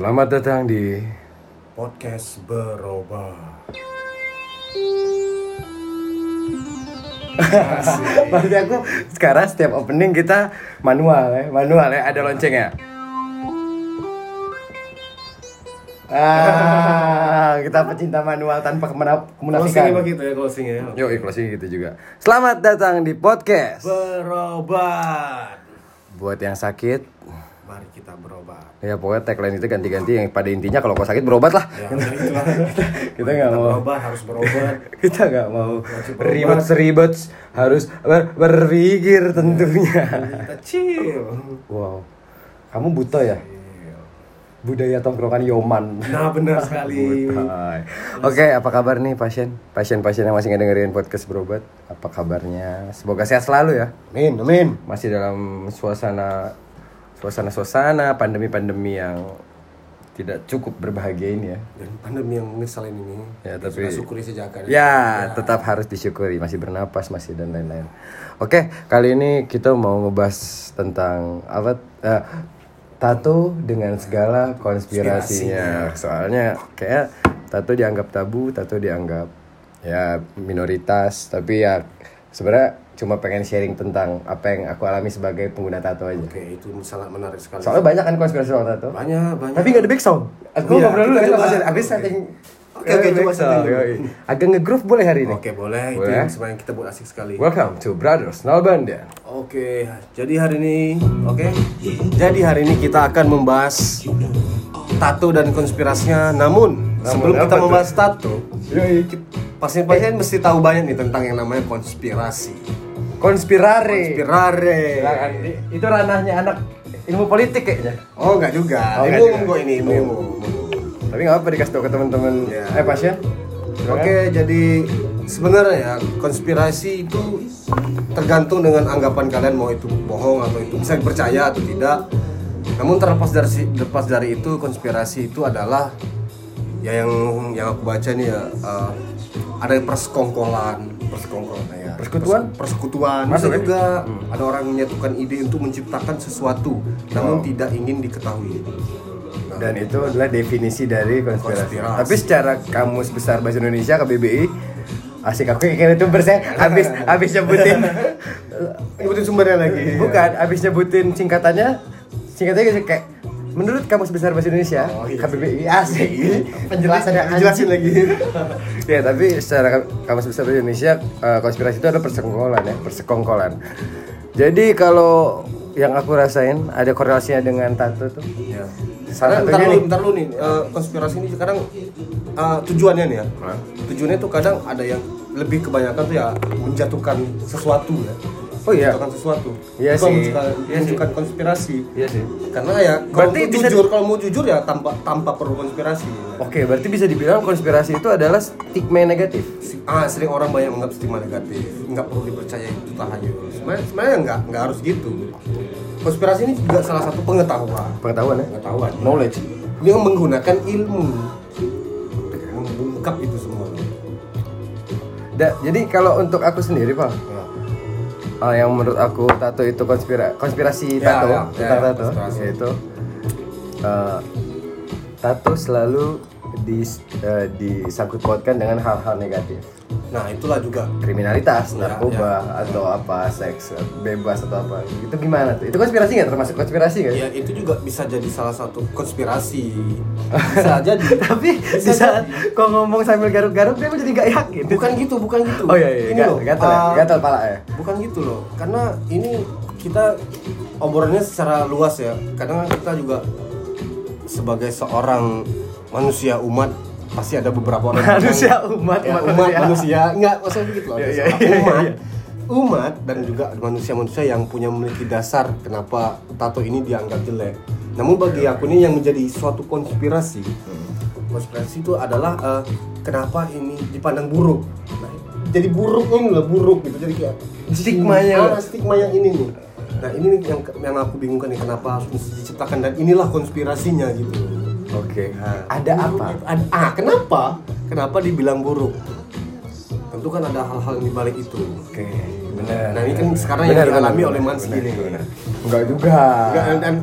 Selamat datang di Podcast Berobat. Berarti aku sekarang setiap opening kita manual ya, ada lonceng ya. Kita pecinta manual tanpa kemunafikan. Closing begitu ya, closingnya. Yo, closing gitu juga. Selamat datang di Podcast Berobat. Buat yang sakit, mari kita berobat. Ya pokoknya tagline itu ganti-ganti yang pada intinya kalau kau sakit berobat lah. Ya, kita nggak mau berobat, harus berobat. Kita nggak mau ribet-ribet, harus berpikir tentunya. Kita chill. Wow, kamu buta ya? Budaya tongkrongan Yoman. Nah benar sekali. Oke, apa kabar nih pasien yang masih ngedengerin podcast berobat? Apa kabarnya? Semoga sehat selalu ya. Amin. Masih dalam suasana pandemi yang tidak cukup berbahagia ini ya. Dan pandemi yang mengesalin ini. Ya, tapi kita syukuri sejagat. Ya, tetap harus disyukuri, masih bernapas, masih dan lain-lain. Oke, kali ini kita mau ngebahas tentang apa? Tattoo dengan segala konspirasinya. Soalnya kayak tattoo dianggap tabu, tattoo dianggap ya minoritas, tapi ya sebenarnya cuma pengen sharing tentang apa yang aku alami sebagai pengguna tato aja. Oke, itu sangat menarik sekali. Soalnya banyak kan konspirasi soal tato. Banyak. Tapi nggak ada background. Aku nggak perlu lagi pasien. Abis setting. Oke, coba setting. Agak ngegroove boleh hari ini. Oke, boleh. Itu semuanya kita buat asik sekali. Welcome to Brothers Nalbandian. Oke, jadi hari ini kita akan membahas tato dan konspirasinya. Namun sebelum kita membahas tato, pasien-pasien mesti tahu banyak nih tentang yang namanya konspirasi. Konspirare. Silakan. Itu ranahnya anak ilmu politik kayaknya. Oh, enggak juga. Ilmu. Tapi enggak apa dikasih tahu ke teman-teman. Yeah. Pasien. Oke, jadi sebenarnya konspirasi itu tergantung dengan anggapan kalian mau itu bohong atau itu bisa dipercaya atau tidak. Namun terlepas dari itu, konspirasi itu adalah ya yang aku baca nih ya ada persekongkolan ya. Persekutuan masuk juga ya? Ada orang menyatukan ide untuk menciptakan sesuatu namun tidak ingin diketahui. Nah, dan itu adalah definisi dari konspirasi. Tapi secara Kamus Besar Bahasa Indonesia KBBI asik aku kayak itu habis nyebutin sumbernya lagi. Bukan, habis nyebutin singkatannya kayak menurut Kamus Besar Bahasa Indonesia, KBBI asik. Penjelasan lagi. Ya, tapi secara Kamus Besar Bahasa Indonesia, konspirasi itu adalah persekongkolan. Jadi kalau yang aku rasain ada korelasinya dengan tato tuh. Iya. Salah satunya bentar lu nih, konspirasi ini sekarang tujuannya nih ya. Tujuannya tuh kadang ada yang lebih kebanyakan tuh ya menjatuhkan sesuatu ya. Oh iya. Menjatuhkan sesuatu. Iya sih. Menjatuhkan konspirasi. Iya sih. Karena ya kalau mau jujur ya tanpa perlu konspirasi. Oke, berarti bisa dibilang konspirasi itu adalah stigma negatif. Sering orang banyak menganggap stigma negatif. Enggak perlu dipercaya itu tahayul. Sebenarnya enggak harus gitu. Konspirasi ini juga salah satu pengetahuan. Pengetahuan. Knowledge. Dia menggunakan ilmu. Mengungkap itu semua. Jadi kalau untuk aku sendiri, Pak, yang menurut aku tato itu konspirasi tato ya, tentang tato yaitu tato selalu disangkut pautkan dengan hal-hal negatif. Nah itulah juga kriminalitas, narkoba. Atau apa seks bebas atau apa itu gimana tuh? Itu konspirasi nggak, termasuk konspirasi nggak? Ya itu juga bisa jadi salah satu konspirasi. Bisa jadi. Tapi di saat kau ngomong sambil garuk-garuk dia jadi nggak yakin. Bukan gitu. Oh iya ini loh. Gatal pala ya. Bukan gitu loh. Karena ini kita obrolannya secara luas ya. Kadang kita juga sebagai seorang manusia umat pasti ada beberapa orang manusia nggak maksudnya begitu loh. Umat dan juga manusia yang memiliki dasar kenapa tato ini dianggap jelek. Namun bagi aku ini yang menjadi suatu konspirasi itu adalah kenapa ini dipandang buruk. Nah, jadi buruk gitu, jadi kayak stigma yang ini nih. Nah ini yang aku bingungkan nih, kenapa harus diciptakan dan inilah konspirasinya gitu. Oke. Ada apa? Kenapa? Kenapa dibilang buruk? tentu kan ada hal-hal di balik itu. Oke, benar. Nah, ini kan sekarang bener, yang dialami oleh Manski ini. Enggak juga.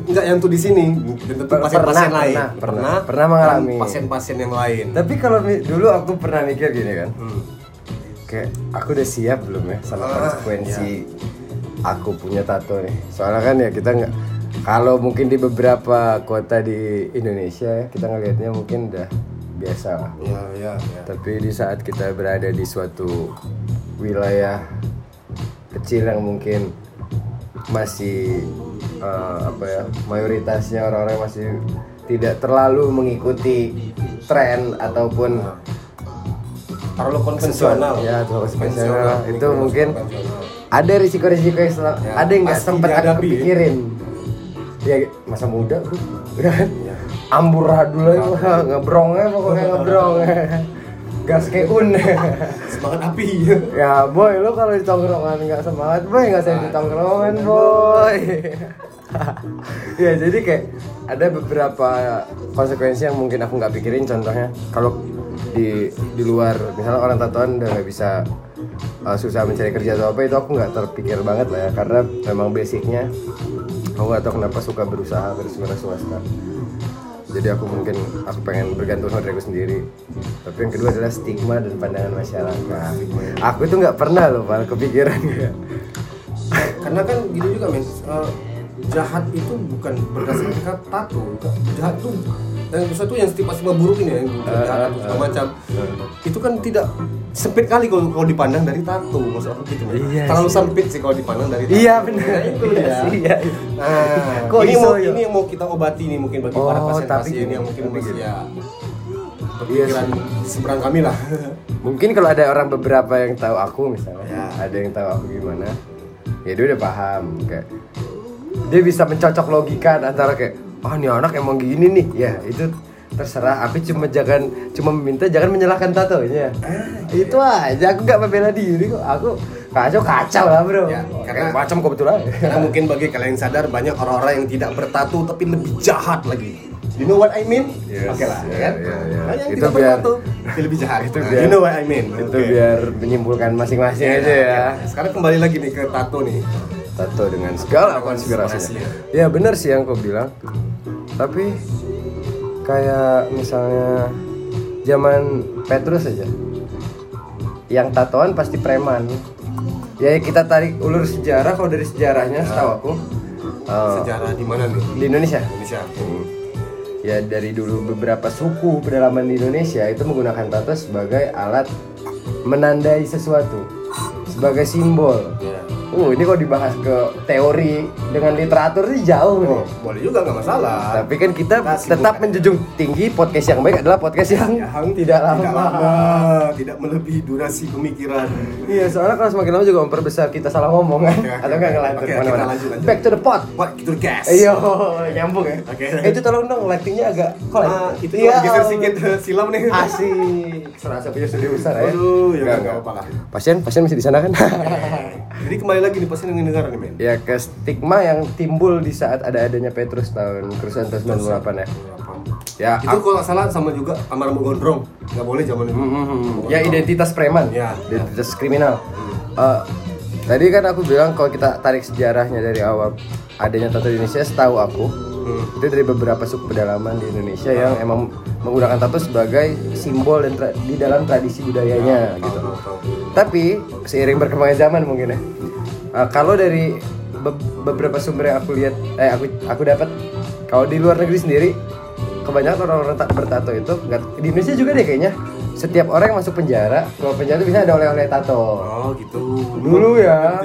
Enggak yang tuh di sini. Tentu pasien-pasien lain. Pernah mengalami pasien-pasien yang lain. Tapi kalau dulu aku pernah mikir gini kan. Kayak aku udah siap belum ya sama konsekuensi aku punya tato nih. Soalnya kan ya kita enggak, kalau mungkin di beberapa kota di Indonesia kita ngelihatnya mungkin udah biasa lah. Ya. Tapi di saat kita berada di suatu wilayah kecil yang mungkin masih mayoritasnya orang-orang masih tidak terlalu mengikuti tren ataupun terlalu konvensional. Ya, terlalu konvensional. Itu mungkin ada risiko-risiko ada yang nggak sempat aku pikirin. Ya masa muda tuh amburadul lah, ngebrongnya gas keun semangat api ya boy, lo kalau di tongkrongan nggak semangat boy, nggak saya di tongkrongan boy. Ya jadi kayak ada beberapa konsekuensi yang mungkin aku nggak pikirin, contohnya kalau di luar misalnya orang tatoan udah nggak bisa susah mencari kerja atau apa, itu aku nggak terpikir banget lah ya, karena memang basicnya aku gak tau kenapa suka berusaha bersama swasta. Jadi aku pengen bergantung sama diriku sendiri. Tapi yang kedua adalah stigma dan pandangan masyarakat. Aku itu gak pernah loh malah kepikiran ya. Karena kan gitu juga men, jahat itu bukan berdasarkan tato. Jahat itu yang stigma buruk ini ya, yang jahat atau segala macam. Itu kan tidak sempit kali kalau dipandang dari tato, maksud aku gitu. Iya, terlalu sempit sih kalau dipandang dari tato. Iya benar itu ya. Iya. Nah, ini mau kita obati nih mungkin bagi para pasien-pasien yang mungkin masih ya pikiran seberang kami lah. Mungkin kalau ada orang beberapa yang tahu aku misalnya, ada yang tahu aku gimana, ya dia udah paham kayak dia bisa mencocok logika antara kayak nih anak emang gini nih. Ya, itu terserah, aku cuma meminta jangan menyalahkan tatonya. Itu aja, aku nggak membela diri kok. Aku kacau lah bro. Ya, karena macam kebetulan. Karena mungkin bagi kalian yang sadar banyak orang-orang yang tidak bertato tapi lebih jahat lagi. You know what I mean? Yes, oke lah, kan? Hanya yang tidak bertato lebih jahat. Itu biar, you know what I mean? Itu biar menyimpulkan masing-masing aja ya. Sekarang kembali lagi nih ke tato nih. Tato dengan segala konspirasinya. Ya benar sih yang kau bilang. Tapi kayak misalnya zaman Petrus aja, yang tatoan pasti preman. Ya kita tarik ulur sejarah, kalau dari sejarahnya setahu aku sejarah di mana nih? Di Indonesia. Ya dari dulu beberapa suku pedalaman di Indonesia itu menggunakan tato sebagai alat menandai sesuatu, sebagai simbol. Ini kalau dibahas ke teori dengan literatur ini jauh nih. Boleh juga nggak masalah. Tapi kan kita tetap menjunjung tinggi podcast yang baik adalah podcast yang tidak lama, tidak melebihi durasi pemikiran. Iya, soalnya kalau semakin lama juga memperbesar kita salah ngomong kan. Atau nggak ngelantur mana-mana. Back to the pot. Back to the gas. Iya, nyambung ya. Okay. Itu tolong dong lightingnya agak kolek. Itu geser sedikit silam nih. Asik. Serasa punya studio besar ya. Aduh, ya nggak apa-apa lah. Pasien masih di sana kan? Jadi kembali lagi nih pasien yang negara nih men. Ya ke stigma yang timbul di saat adanya Petrus tahun kerusuhan 1998 ya. Ya itu kalau salah sama juga amar gondrong, nggak boleh zaman dulu. Ya identitas preman, identitas kriminal. Tadi kan aku bilang kalau kita tarik sejarahnya dari awal adanya tato Indonesia, setahu aku itu dari beberapa suku pedalaman di Indonesia yang emang menggunakan tato sebagai simbol dan di dalam tradisi budayanya gitu. Tapi seiring berkembangnya zaman mungkin ya. Kalau dari beberapa sumber yang aku lihat, aku dapat, kalau di luar negeri sendiri kebanyakan orang-orang bertato itu di Indonesia juga deh kayaknya. Setiap orang yang masuk penjara, kalau penjara itu bisa ada oleh-oleh tato. Oh gitu. Dulu ya.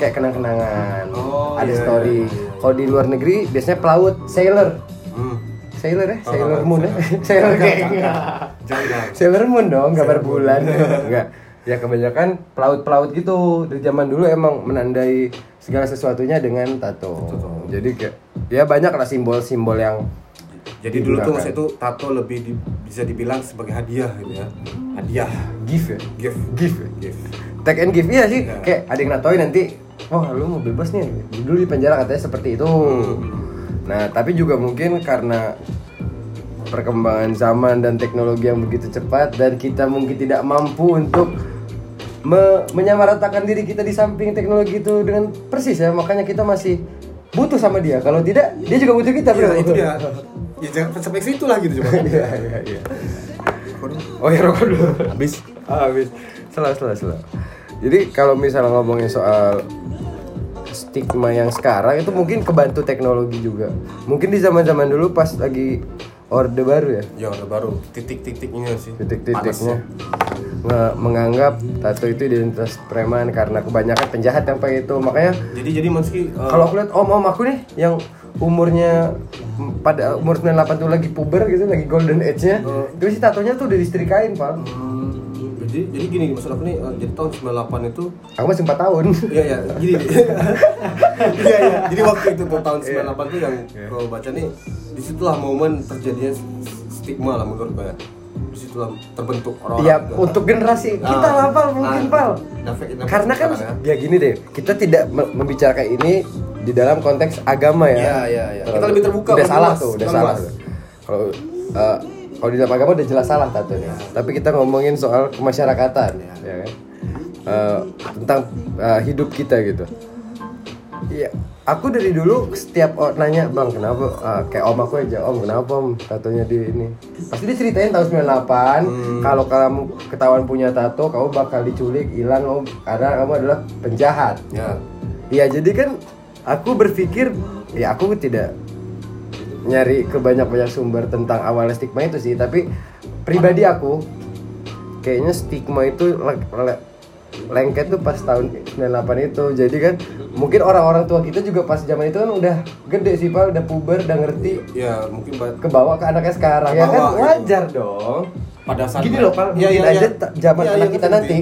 Kayak kenang-kenangan. Ada story. Kalau di luar negeri biasanya pelaut, sailor. Sailor Moon ya. Sailor Gang. Sailor Moon dong, gambar bulan. Enggak. Ya kebanyakan pelaut-pelaut gitu. Dari zaman dulu emang menandai segala sesuatunya dengan tato. Jadi kayak ya banyak lah simbol-simbol yang jadi dulu tuh maksudnya tuh tato lebih bisa dibilang sebagai hadiah gitu ya. Hadiah, gift. Take and give ya sih. Ya. Kayak ada yang ngatoin nanti, wah lu mau bebas nih. Dulu di penjara katanya seperti itu. Nah tapi juga mungkin karena perkembangan zaman dan teknologi yang begitu cepat, dan kita mungkin tidak mampu untuk menyamaratakan diri kita di samping teknologi itu dengan persis ya. Makanya kita masih butuh sama dia, kalau tidak dia juga butuh kita. Iya itu dia, ya jangan sampai situ lah gitu coba. Iya. Oh ya rokok dulu. Habis. Salah. Jadi kalau misalnya ngomongin soal stigma yang sekarang itu mungkin kebantu teknologi juga. Mungkin di zaman-zaman dulu pas lagi orde baru ya. Ya orde baru. Titik-titiknya sih. Titik-titiknya. Menganggap tato itu identitas preman karena kebanyakan penjahat yang pakai itu. Makanya jadi meski kalau aku lihat om aku nih yang umurnya pada umur 98 tuh lagi puber gitu, lagi golden age-nya. Itu sih tatonya tuh udah disetrikain, Pak. Jadi gini maksud aku nih, jadi tahun 98 itu aku masih 4 tahun. Iya. Gini. Iya. Jadi waktu itu tahun 98 tuh yang kalau baca nih, disitulah momen terjadinya stigma lah menurut gue. Disitulah terbentuk orang-orang. Iya, untuk generasi kita lah Pal, mungkin Pal. Karena kan ya gini deh, kita tidak membicarakan ini di dalam konteks agama ya. Iya. Kita lebih terbuka. Udah salah tuh. Kalau di dalam agama udah jelas salah tatonya. Tapi kita ngomongin soal kemasyarakatan ya kan? Tentang hidup kita gitu. Iya, aku dari dulu setiap nanya, "Bang, kenapa kayak om aku aja, om kenapa om tatonya di ini?" Pasti dia ceritain tahun 98, kalau kamu ketahuan punya tato, kamu bakal diculik, hilang om, karena kamu adalah penjahat. Iya, jadi kan aku berpikir, ya aku tidak nyari ke banyak-banyak sumber tentang awal stigma itu sih, tapi pribadi aku kayaknya stigma itu lengket tuh pas tahun 98 itu. Jadi kan mungkin orang-orang tua kita juga pas zaman itu kan udah gede sih Pak, udah puber, udah ngerti. Ya mungkin kebawa ke anaknya sekarang ya kan wajar gitu dong. Pada saat gini loh Pak, aja zaman anak kita nanti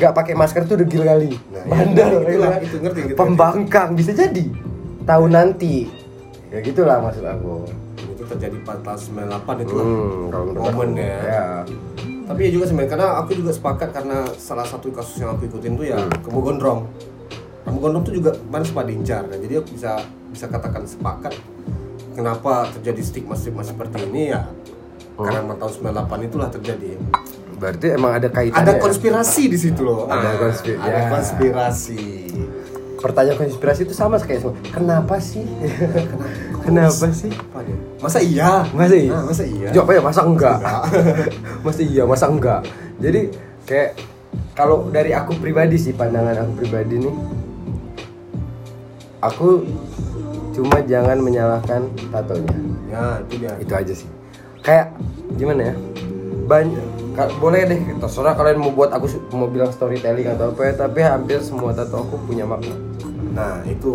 nggak pakai masker tuh udah gila kali. Bandel, itu ngerti. Pembangkang bisa jadi tahun nanti. Ya gitulah maksud aku. Itu terjadi pada 98 itu momen ya. Tapi ya juga sebenarnya karena aku juga sepakat, karena salah satu kasus yang aku ikutin tuh ya Kebo Gondrong. Kebo Gondrong tuh juga kemarin sempat diincar. Nah, jadi aku bisa katakan sepakat kenapa terjadi stigma seperti ini ya. Karena tahun 98 itulah terjadi. Berarti emang ada kaitannya. Ada konspirasi di situ loh. Ada konspirasi. Pertanyaan konspirasi itu sama kayak semua. Kenapa sih? Masa iya? Jawab ya, masa enggak. Jadi kayak kalau dari aku pribadi sih, pandangan aku pribadi nih, aku cuma jangan menyalahkan tatonya. Ya, itu aja sih. Kayak gimana ya? Boleh deh, terserah kalian mau buat aku mau bilang storytelling atau apa ya, tapi hampir semua tato aku punya makna. Nah itu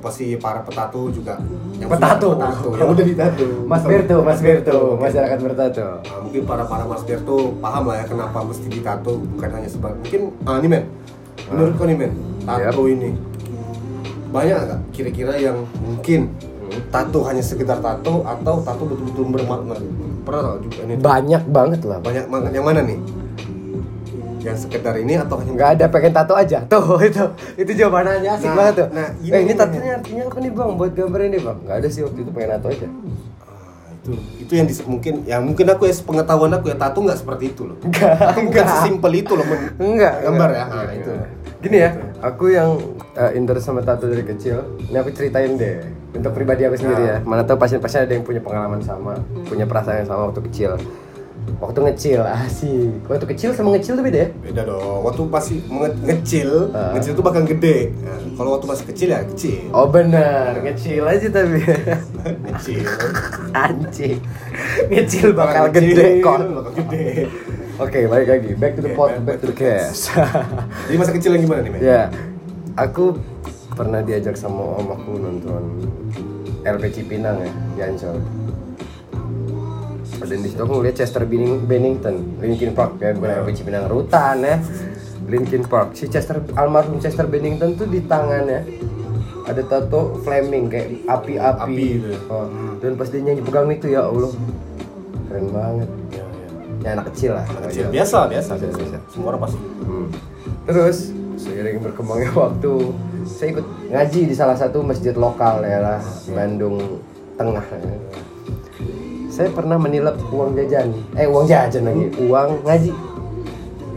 pasti para petato juga. Petato. Yang udah ditato. Mas Berto, masyarakat bertato. Nah, mungkin para Mas Berto paham lah ya kenapa mesti ditato, bukan hanya sebab mungkin nih men. Menurutku nih men, tato ini banyak nggak kira-kira yang mungkin tato hanya sekedar tato atau tato betul-betul bermakna? Pernah juga ini banyak banget lah. Banyak banget. Yang mana nih? Yang sekedar ini atau nggak ada, pengen tato aja. Tuh itu jawabannya asik banget tuh. Nah, ini tatonya artinya apa nih Bang? Buat gambarin deh Bang. Nggak ada sih waktu itu, pengen tato aja. Itu yang mungkin aku ya, sepengetahuan aku ya, tato nggak seperti itu loh. Bukan sesimpel itu loh. Enggak. Gambar ya. Nah, itu. Gini ya, aku yang interest sama tato dari kecil. Ini aku ceritain deh untuk pribadi aku sendiri ya. Mana tahu pasien-pasien ada yang punya pengalaman sama, punya perasaan yang sama waktu kecil. Waktu ngecil, asik. Waktu kecil sama ngecil tuh beda ya? Beda dong. Waktu masih ngecil tuh bakal gede. Kalau waktu masih kecil ya kecil. Oh benar, ngecil aja tapi. Ngecil. Anjing. Ngecil bakal gede kok. Oke, balik lagi. Back to the pot, back to the case. Jadi masa kecil yang gimana nih, men? Ya, aku pernah diajak sama om aku nonton LPC Pinang ya, di Ancol. Dan di situ aku ngeliat Chester Bennington, Linkin Park ya, bukan LPG Pinang Rutan ya, Linkin Park. Si almarhum Chester Bennington tuh di tangannya ada tato flaming kayak api. Dan pas dia nyanyi pegang itu, ya Allah, keren banget. Ya anak kecil lah. Biasa. Semua orang pasti. Terus seiring berkembangnya waktu, saya ikut ngaji di salah satu masjid lokal ya lah, Bandung Tengah. Ya. saya pernah menilap uang jajan, uang ngaji.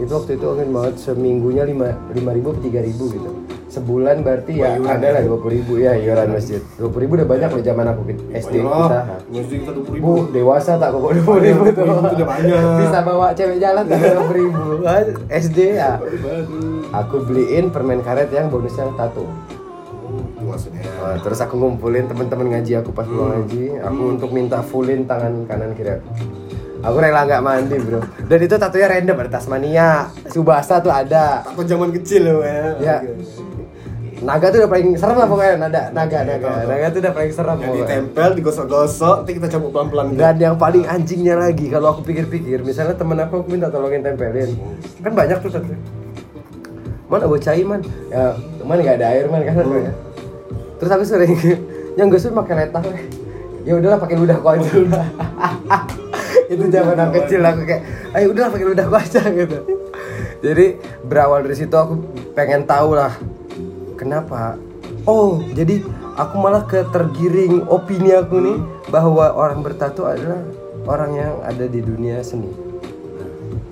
Itu waktu itu angin banget, seminggunya 5.000 atau 3.000 gitu. Sebulan berarti ya ada lah 20.000 ya iuran masjid. 20.000 udah banyak loh zaman aku SD kita. Masjid kita 20.000. Bu, dewasa tak kok 20.000 tuh. Udah banyak. Bisa bawa cewek jalan 20.000. SD ya. Aku beliin permen karet yang bonusnya tato. Nah, terus aku ngumpulin teman-teman ngaji aku pas pulang ngaji, aku untuk minta fullin tangan kanan kiri aku. Aku rela nggak mandi bro. Dan itu tatonya random ada Tasmania, Subasa tuh ada. Aku zaman kecil loh ya. Naga tuh udah paling serem lah pokoknya, naga tuh udah paling serem pokoknya. Ditempel, digosok-gosok, nanti kita cabut pelan-pelan. Dan yang paling anjingnya lagi kalau aku pikir-pikir, misalnya temen aku minta tolongin tempelin, kan banyak tuh tatonya. Man, aku cai man, ya man nggak ada air man kan ya. Terus aku sering yang gue suruh pakai letang, ya udahlah pakai ludah kau aja. Itu zaman aku kecil aku kayak, ayo udahlah pakai ludah kau aja gitu. Jadi berawal dari situ aku pengen tahu lah kenapa. Oh jadi aku malah ketergiring opini aku nih bahwa orang bertato adalah orang yang ada di dunia seni.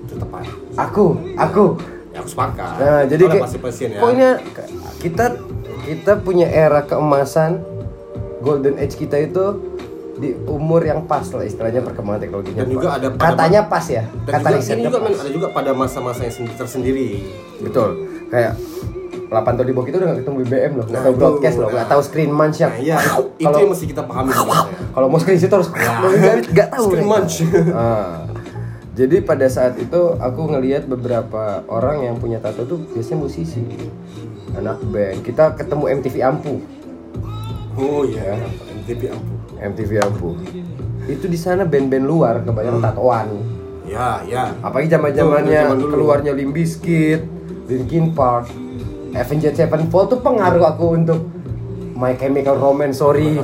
Tetap aja. Aku sepakat. Nah jadi kayak pokoknya kita punya era keemasan, golden age kita itu di umur yang pas lah istilahnya perkembangan teknologinya. Dan juga ada katanya pas ya. Dan kata riset juga pas. Ada juga pada masa-masa yang tersendiri. Betul. Kayak 8 tahun di bawah kita udah gak ketemu BBM loh, gak tahu broadcast loh, gak tahu screen munch ya. Iya, itu yang mesti kita pahami. Kalau mau screen itu harus gak tahu. Screen munch. Jadi pada saat itu aku ngelihat beberapa orang yang punya tato tuh biasanya musisi, anak band. Kita ketemu MTV Ampuh. Oh iya, MTV Ampuh. Itu di sana band-band luar kebanyakan tatoan. Ya. Apalagi zaman-zamannya keluarnya Lim Biscuit, Linkin Park, Avenged Sevenfold tuh pengaruh aku untuk My Chemical Romance. Sorry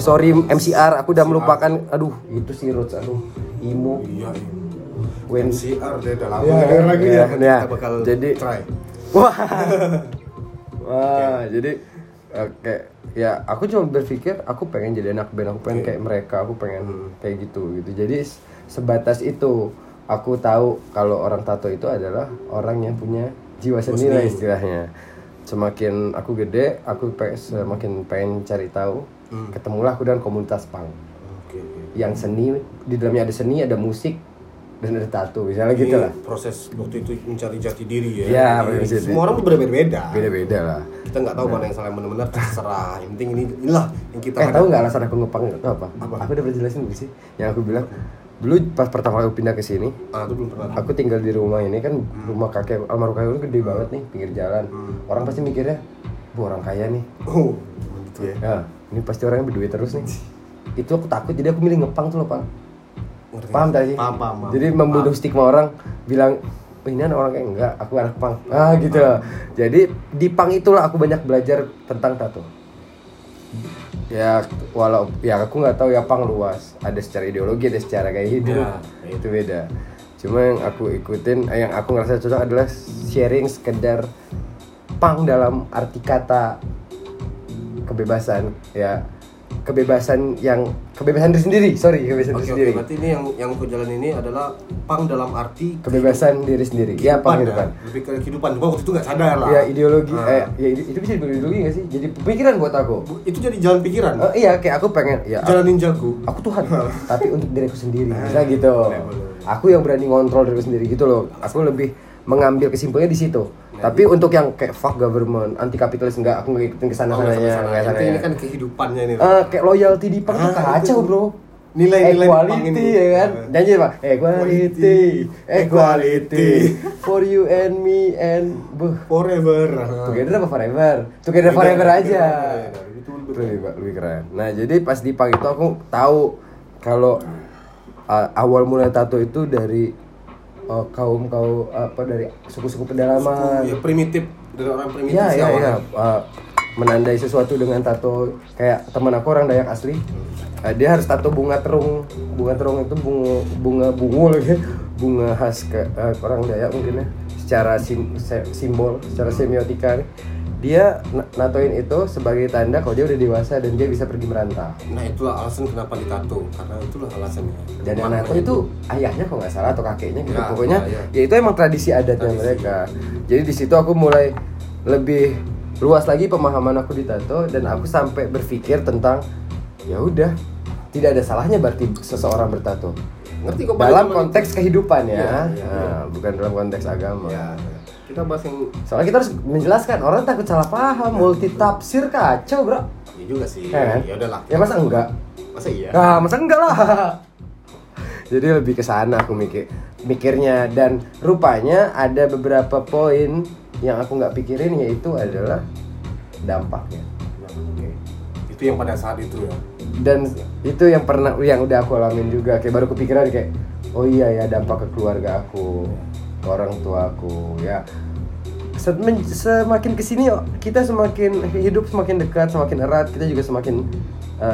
MCR, aku udah melupakan. Aduh, itu si Roots, emo. Iya. MCR dia udah lama denger lagi ya. Kita bakal jadi try. Jadi kayak ya aku cuma berpikir aku pengen jadi anak band, aku pengen kayak mereka, aku pengen kayak gitu. Jadi sebatas itu aku tahu kalau orang tato itu adalah orang yang punya jiwa seni lah istilahnya. Semakin aku gede, aku semakin pengen cari tahu. Ketemulah aku dengan komunitas punk. Yang seni di dalamnya ada seni, ada musik. Dan ada tato, misalnya gitu lah. Proses waktu itu mencari jati diri ya. Semua orang berbeda-beda. Beda-beda lah. Kita nggak tahu mana yang salah yang benar-benar, terserah. Yang penting inilah yang kita. Tahu nggak alasan aku ngepang itu apa? Aku udah berjelasin sih. Yang aku bilang dulu pas pertama kali aku pindah ke sini, aku tinggal di rumah ini kan rumah kakek almarhum kakek itu gede banget nih pinggir jalan. Orang pasti mikirnya, bu orang kaya nih. Oh, gitu ya. Nah, ini pasti orangnya berduit terus nih. Itu aku takut, jadi aku milih ngepang tuh loh Pak. Paham tadi? Paham. Jadi membunuh stigma orang bilang, oh, ini anak orang kayak enggak, aku anak punk. Ah gitu. Jadi di punk itulah aku banyak belajar tentang tato. Ya walau ya aku nggak tahu ya punk luas, ada secara ideologi, ada secara gaya hidup. Ya. Itu beda. Cuma yang aku ikutin, yang aku ngerasa cocok adalah sharing sekedar punk dalam arti kata kebebasan ya. kebebasan diri sendiri. Berarti ini yang aku jalan ini adalah pang dalam arti kebebasan diri sendiri. Iya, pang kehidupan. Lebih ke kehidupan. Gua waktu itu enggak sadar lah. Ya ideologi ya itu bisa dibilang ideologi enggak sih? Jadi pemikiran buat aku. Itu jadi jalan pikiran. Iya, kayak aku pengen ya jalanin jago. Aku Tuhan, tapi untuk diriku sendiri. Bisa gitu. Aku yang berani ngontrol diriku sendiri gitu loh. Aku lebih mengambil kesimpulannya di situ. Tapi untuk yang kayak fuck government, anti kapitalis enggak, aku ngikutin ke sana-sananya. Ini kan kehidupannya ini. Kayak loyalty di punk tuh kacau, bro. Nilai-nilai punk ini ya kan. Janji, Pak. Equality for you and me and forever. Together forever aja. Itu lebih keren. Nah, jadi pas di punk itu aku tahu kalau awal mulai tato itu dari dari suku-suku pedalaman. Ya, primitif, dari orang primitif. Iya. Menandai sesuatu dengan tato. Kayak teman aku orang Dayak asli. Dia harus tato bunga terung. Bunga terung itu bunga bungul gitu. Bunga khas orang Dayak mungkin ya. Secara simbol, secara semiotika. dia natoin itu sebagai tanda kalau dia udah dewasa dan dia bisa pergi merantau. Nah itulah alasan kenapa ditato, karena itulah alasannya. Dan yang nato itu ayahnya kalau nggak salah atau kakeknya gitu, nah, pokoknya ya itu emang tradisi adatnya mereka. Jadi di situ aku mulai lebih luas lagi pemahaman aku ditato, dan aku sampai berpikir tentang ya udah tidak ada salahnya berarti seseorang bertato. Ngerti kok dalam konteks kehidupan ya, nah, bukan dalam konteks agama. Ya. Kita bahas yang soalnya kita harus menjelaskan, orang takut salah paham, multitafsir kacau bro. Iya juga sih, ya udahlah. Ya masa enggak? Masa iya? Nah, masa enggak lah. Jadi lebih ke sana aku mikirnya, dan rupanya ada beberapa poin yang aku nggak pikirin, yaitu adalah dampaknya. Okay. Itu yang pada saat itu ya. Dan itu yang pernah, yang udah aku alamin juga, kayak baru kepikiran kayak, oh iya ya dampak ke keluarga aku. Ke orang tua aku ya, semakin kesini kita semakin hidup semakin dekat, semakin erat, kita juga semakin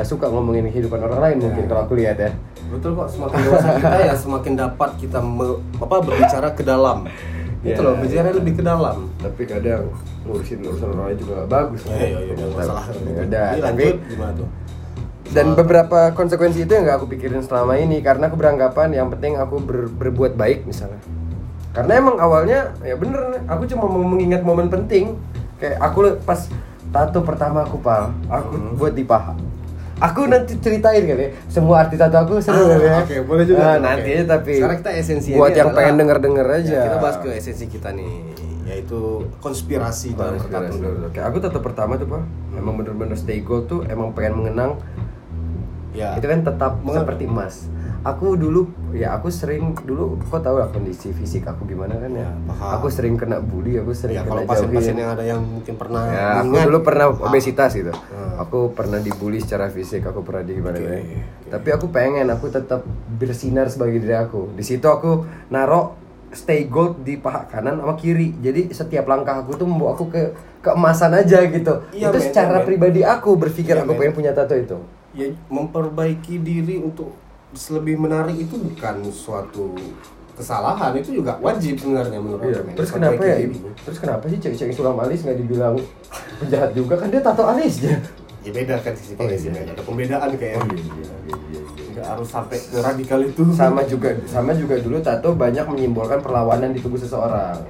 suka ngomongin kehidupan orang lain mungkin ya. Kalau aku lihat ya betul kok, semakin dewasa kita ya semakin dapat kita berbicara ke dalam gitu ya, loh bicara lebih ke dalam, tapi kadang urusan orang lain juga bagus ya, ya, ya, masalah ya, tapi gimana tuh. Dan beberapa konsekuensi itu yang gak aku pikirin selama ini, karena aku beranggapan yang penting aku berbuat baik misalnya. Karena emang awalnya, ya bener, aku cuma mau mengingat momen penting. Kayak aku pas tato pertama aku, Pal, aku buat di paha. Aku nanti ceritain kali ya, semua arti tato aku seru kali ya. Oke, boleh juga. Nah, nanti aja, tapi sekarang kita esensinya buat yang pengen denger-denger aja ya, kita bahas ke esensi kita nih, yaitu konspirasi dalam tato. Kayak aku tato pertama tuh, Pal, emang bener-bener stay gold tuh, emang pengen mengenang ya. Itu kan tetap seperti emas. Aku dulu, ya aku sering dulu, kau tahu lah kondisi fisik aku gimana kan ya. Paham. Aku sering kena bully, aku sering kena jauhin. Ya kalau pasien-pasien yang ada yang mungkin pernah. Ya aku dulu pernah obesitas gitu. Aku pernah dibully secara fisik, aku pernah gimana-gimana. Okay. Tapi aku pengen, aku tetap bersinar sebagai diri aku. Di situ aku narok stay gold di paha kanan sama kiri. Jadi setiap langkah aku tuh membawa aku ke keemasan aja gitu. Iya, itu secara pribadi aku berpikir iya, aku pengen punya tato itu. Ya memperbaiki diri untuk lebih menarik itu bukan suatu kesalahan, itu juga wajib sebenarnya menurut aku. Iya, terus kenapa ya? Terus kenapa sih cewek-cewek sulam alis nggak dibilang penjahat juga, kan dia tato alisnya? Ya beda kan sisi penjelasannya. Ada pembedaan kayaknya. Nggak harus sampai radikal itu. Sama juga dulu tato banyak menyimbolkan perlawanan di tubuh seseorang.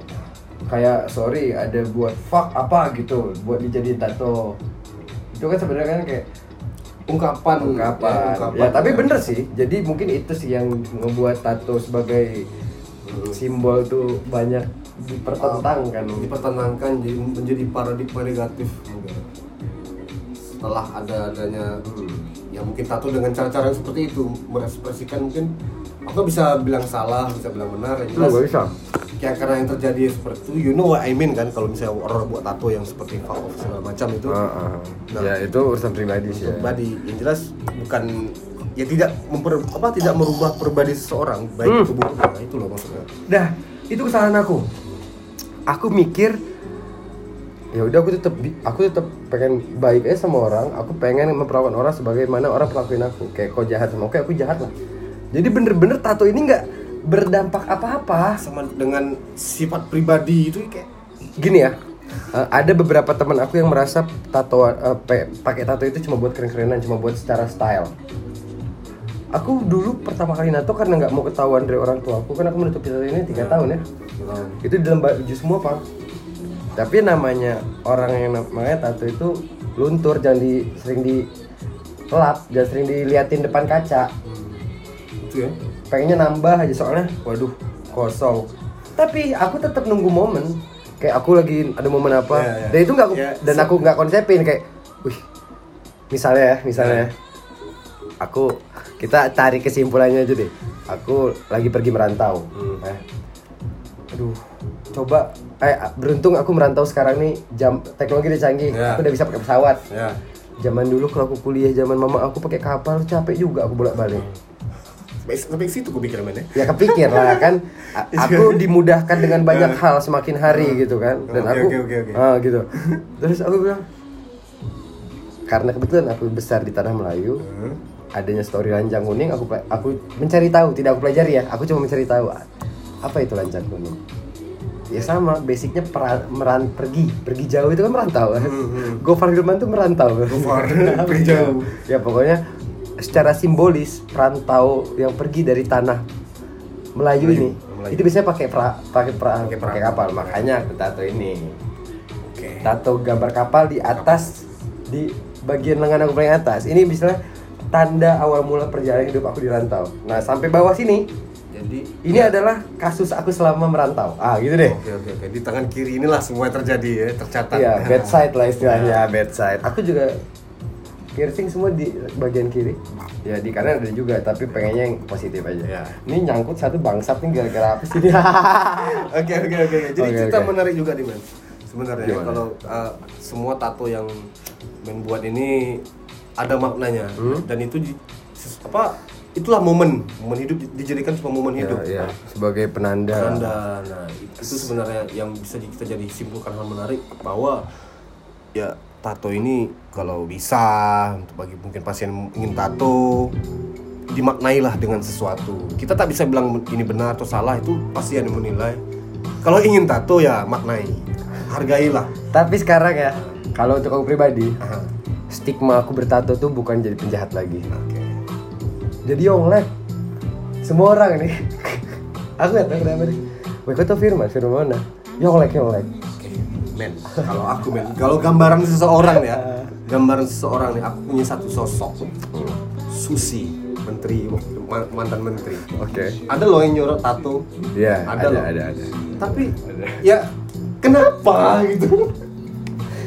Kayak sorry ada buat fuck apa gitu, buat dijadiin tato. Itu kan sebenarnya kan kayak ungkapan. Ya, tapi bener sih. Jadi mungkin itu sih yang ngebuat tato sebagai simbol tuh banyak dipertentangkan jadi menjadi paradigma negatif. Setelah adanya ya mungkin tato dengan cara-cara yang seperti itu merepresentasikan, mungkin aku bisa bilang salah, bisa bilang benar, itu enggak bisa. Ya karena yang terjadi seperti itu, you know what I mean kan, kalau misalnya orang buat tato yang seperti fuck off segala macam itu. Nah, ya itu urusan pribadi sih. Pribadi ya. Yang jelas bukan ya tidak merubah pribadi seseorang, baik tubuhnya, itu loh maksudnya. Dah, itu kesalahan aku. Aku mikir ya udah aku tetap pengen baik aja sama orang, aku pengen memperlakukan orang sebagaimana orang perlakuin aku. Kayak kau jahat sama aku jahat lah. Jadi bener-bener tato ini enggak berdampak apa-apa sama dengan sifat pribadi itu kayak gini ya. Ada beberapa teman aku yang merasa tato pakai tato itu cuma buat keren-kerenan, cuma buat secara style. Aku dulu pertama kali nato karena enggak mau ketahuan dari orang tua aku, karena aku menutupi tato ini 3 tahun ya. Itu dalam baju semua, Pak. Tapi namanya orang yang namanya tato itu luntur, jangan sering dilap, jangan sering diliatin depan kaca. Itu ya. Pengennya nambah aja soalnya, waduh kosong. Tapi aku tetap nunggu momen, kayak aku lagi ada momen apa, dan itu nggak dan aku nggak konsepin kayak, wih, misalnya, kita tarik kesimpulannya aja deh, aku lagi pergi merantau, aduh, coba, beruntung aku merantau sekarang nih, teknologi udah canggih, aku udah bisa pakai pesawat. Zaman dulu kalau aku kuliah, zaman mama aku pakai kapal, capek juga aku bolak-balik. Sampai situ kepikiran mana? Ya kepikir lah kan, aku dimudahkan dengan banyak hal semakin hari gitu kan. Dan aku gitu. Terus aku bilang, karena kebetulan aku besar di tanah Melayu, adanya story lancang kuning, aku mencari tahu, tidak aku pelajari ya, aku cuma mencari tahu apa itu lancang kuning. Ya sama, basicnya pergi jauh itu kan merantau kan. Gofar Hilman tuh merantau. Gofar pergi jauh. Ya pokoknya secara simbolis perantau yang pergi dari tanah Melayu ini. Itu biasanya pakai kapal. Makanya tato ini. Okay. Tato gambar kapal di atas di bagian lengan aku paling atas. Ini misalnya tanda awal mula perjalanan hidup aku di rantau. Nah, sampai bawah sini. Jadi ini adalah kasus aku selama merantau. Ah, gitu deh. Oke. Di tangan kiri inilah semua terjadi ya, tercatat. Iya, bad side lah istilahnya, bad side. Aku juga piercing semua di bagian kiri. Ya, di kanan ada juga, tapi pengennya yang positif aja. Ya. Ini nyangkut satu bangsat nih gara-gara apa sih? Oke. Jadi cerita menarik juga nih, Man. Sebenarnya kalau semua tato yang Men buat ini ada maknanya. Dan itu itulah momen hidup, dijadikan sebuah momen hidup sebagai penanda. Nah, itu sebenarnya yang bisa kita jadi simpulkan hal menarik bahwa ya tato ini kalau bisa untuk bagi mungkin pasien ingin tato, dimaknailah dengan sesuatu. Kita tak bisa bilang ini benar atau salah, itu pasti ada yang menilai. Kalau ingin tato ya maknai, hargailah. Tapi sekarang ya, kalau untuk aku pribadi, stigma aku bertato tuh bukan jadi penjahat lagi. Jadi yonglek semua orang nih. Aku nggak tahu kenapa nih. Wah, kau tuh Firman mana? Yonglek. Men, kalau aku men, kalau gambaran seseorang ya, aku punya satu sosok, Susi, menteri, mantan menteri. Oke. Ada loh yang nyorot tato. Iya. Ada. Tapi ya kenapa gitu?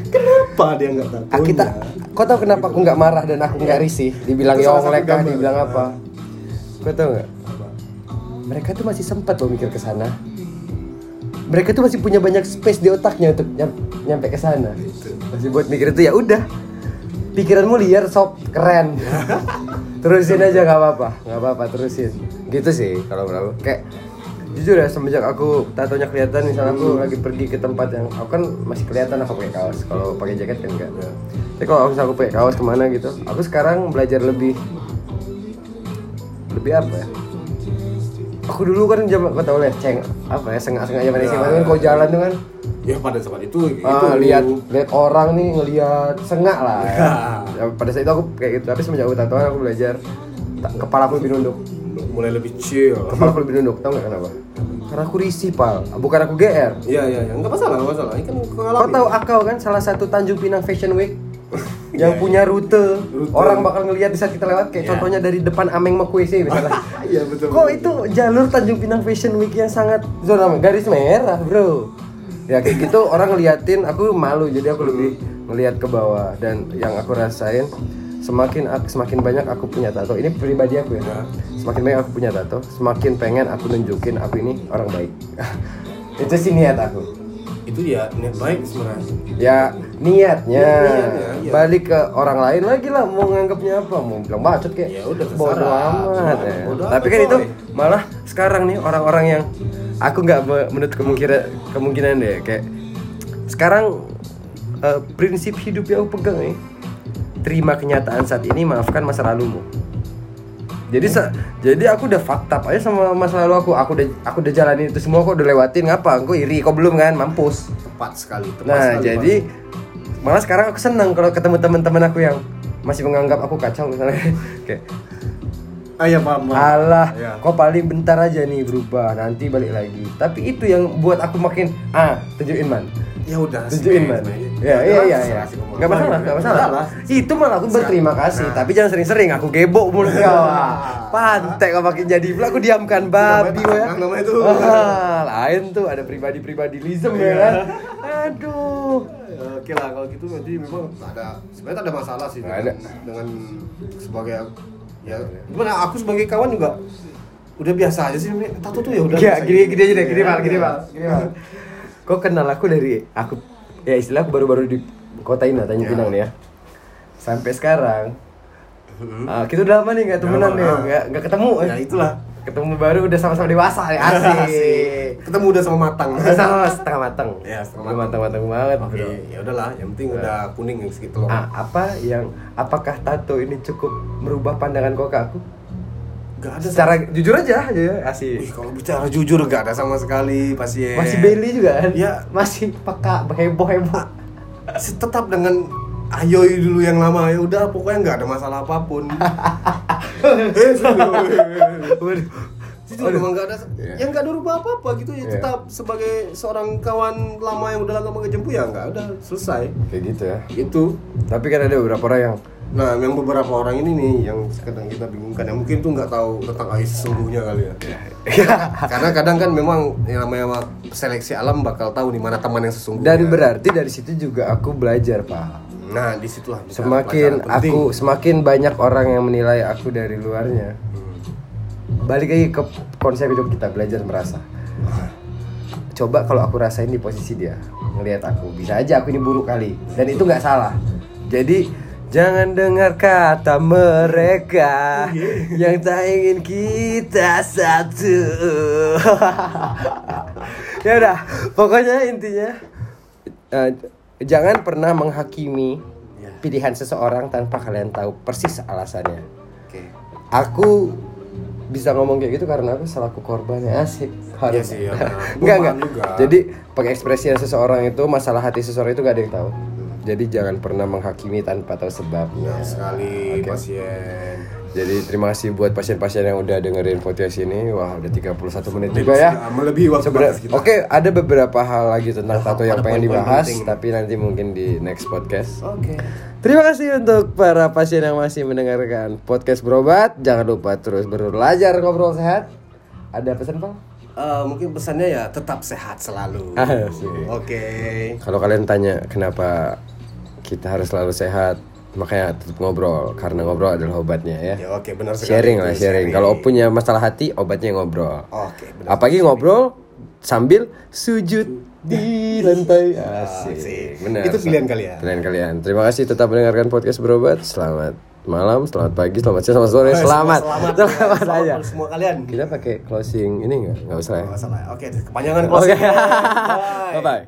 Kenapa dia nggak tato? Kita, kau tahu kenapa aku nggak marah dan aku nggak risih? Dibilang yonglek, dibilang apa? Kau tahu nggak? Mereka tuh masih sempat loh mikir ke sana. Mereka tuh masih punya banyak space di otaknya untuk nyampe ke sana. Masih buat mikir itu ya udah. Pikiranmu liar, sob, keren. Terusin aja nggak apa-apa terusin. Gitu sih kalau menurut aku. Kayak jujur ya, semenjak aku tatonya kelihatan, misalnya aku lagi pergi ke tempat yang aku kan masih kelihatan aku pakai kaos, kalau pakai jaket kan enggak. Tapi kalau aku pakai kaos kemana gitu, aku sekarang belajar lebih apa ya? Aku dulu kan jaman kau tahu lah, ceng apa ya, sengak-sengak jaman SMA kan kau jalan tuh kan? Ya pada saat itu lihat orang nih ngelihat sengak lah. Ya. Pada saat itu aku kayak gitu, tapi semenjak aku tatoan aku belajar kepala aku lebih nunduk. Mulai lebih chill. Kepala aku lebih nunduk, tau gak kenapa? Karena aku risih, Pal. Bukan aku GR. Iya. Enggak masalah. Ini kan kau tahu akau kan salah satu Tanjung Pinang Fashion Week yang punya rute. Orang bakal ngelihat di saat kita lewat kayak contohnya dari depan Ameng Makwesi misalnya. Iya betul. Kok itu jalur Tanjung Pinang Fashion Week yang sangat zona garis merah, Bro. Ya kayak gitu orang ngeliatin, aku malu jadi aku lebih ngelihat ke bawah. Dan yang aku rasain semakin banyak aku punya tato, ini pribadi aku ya. Semakin banyak aku punya tato, semakin pengen aku nunjukin aku ini orang baik. Itu sih niat aku. Itu ya niat baik sebenarnya. Ya niatnya. Balik ke orang lain lagi lah, mau nganggapnya apa, mau bilang bacot kayak. Ya udah bodo amat. Tapi kan itu malah sekarang nih orang-orang yang aku nggak menurut kemungkinan deh kayak sekarang prinsip hidup yang aku pegang nih. Terima kenyataan saat ini, maafkan masa lalumu. Jadi jadi aku udah fucked up aja sama masa lalu aku. Aku udah jalanin itu semua, aku udah lewatin. Ngapa? Aku iri, kok belum kan? Mampus. Tepat sekali. Jadi malah sekarang aku seneng kalau ketemu teman-teman aku yang masih menganggap aku kacau misalnya. Kayak ya paham. Alah, kok paling bentar aja nih berubah, nanti balik lagi. Tapi itu yang buat aku makin tunjukin Man. Ya udah tunjukin Man. Iya. Enggak masalah. Itu malah aku berterima kasih, tapi jangan sering-sering aku gebok mulutnya. Pantek kok makin jadi pula aku diamkan babi gue. Namanya itu. Lain tuh ada pribadi-pribadilism ya kan. Aduh. Oke lah kalau gitu nanti memang sebenarnya ada masalah sih dengan sebagai ya. Gimana aku sebagai kawan juga udah biasa aja sih tato tuh ya udah. Iya, gini aja deh, gini Pak. Kok kenal aku dari aku ya istilah aku baru-baru di kota ini Tanjung Pinang nih ya. Sampai sekarang kita udah lama nih enggak temenan nih, enggak ketemu. Ya itulah. Ketemu baru udah sama-sama dewasa ya, asik. Ketemu udah sama matang. Sama setengah matang. Ya, setengah matang banget. Oke, ya udahlah, yang penting udah kuning segitu loh. Apakah tato ini cukup merubah pandangan kau ke aku? Gak ada. Secara sama. Jujur aja kasih. Wih, kalau bicara jujur gak ada sama sekali pasien. Masih Bailey juga kan? Iya. Masih peka, heboh-heboh. Tetap dengan Ayoi dulu yang lama, ya udah pokoknya nggak ada masalah apapun. Jadi memang nggak ada, yang nggak ada rubah apa gitu ya, tetap sebagai seorang kawan lama yang udah lama nggak jemput ya nggak ada, selesai. Kayak gitu ya. Itu. Tapi kan ada beberapa orang yang, nah yang beberapa orang ini nih yang kadang kita bingungkan, yang mungkin tuh nggak tahu letak air sesungguhnya kali ya. Karena kadang kan memang yang namanya seleksi alam bakal tahu nih mana teman yang sesungguhnya. Dan berarti dari situ juga aku belajar, Pak. Nah, disitulah semakin aku semakin banyak orang yang menilai aku dari luarnya. Balik lagi ke konsep hidup kita, belajar merasa. Coba kalau aku rasain di posisi dia, ngelihat aku, bisa aja aku ini buruk kali. Dan itu nggak salah. Jadi jangan dengar kata mereka yang tak ingin kita satu. Ya udah, pokoknya intinya. Jangan pernah menghakimi pilihan seseorang tanpa kalian tahu persis alasannya. Okay. Aku bisa ngomong kayak gitu karena aku selaku korbannya, asik. Iya sih, ya. Enggak. Jadi pengekspresian seseorang itu, masalah hati seseorang itu gak ada yang tahu. Jadi jangan pernah menghakimi tanpa tahu sebabnya. Benar sekali, pasien. Jadi terima kasih buat pasien-pasien yang udah dengerin podcast ini. Wah, udah 31 menit juga ya. Melebihi waktu kita. Oke, ada beberapa hal lagi tentang tato yang pengen dibahas, tapi nanti mungkin di next podcast. Oke. Terima kasih untuk para pasien yang masih mendengarkan podcast berobat. Jangan lupa terus belajar ngobrol sehat. Ada pesan, Pak? Mungkin pesannya ya tetap sehat selalu. Oke. Kalau kalian tanya kenapa kita harus selalu sehat, makanya tetap ngobrol, karena ngobrol adalah obatnya ya. Ya oke, benar sekali. Sharing. Kalau punya masalah hati, obatnya ngobrol. Oke, benar. Apalagi ngobrol sambil sujud di lantai. Asik. Benar. Itu pilihan kalian. Terima kasih tetap mendengarkan podcast berobat. Selamat malam, selamat pagi, selamat siang, selamat sore, selamat semua kalian. Kita pakai closing ini nggak usah ya? Nggak usah. Oke, kepanjangan closing. Bye. Bye.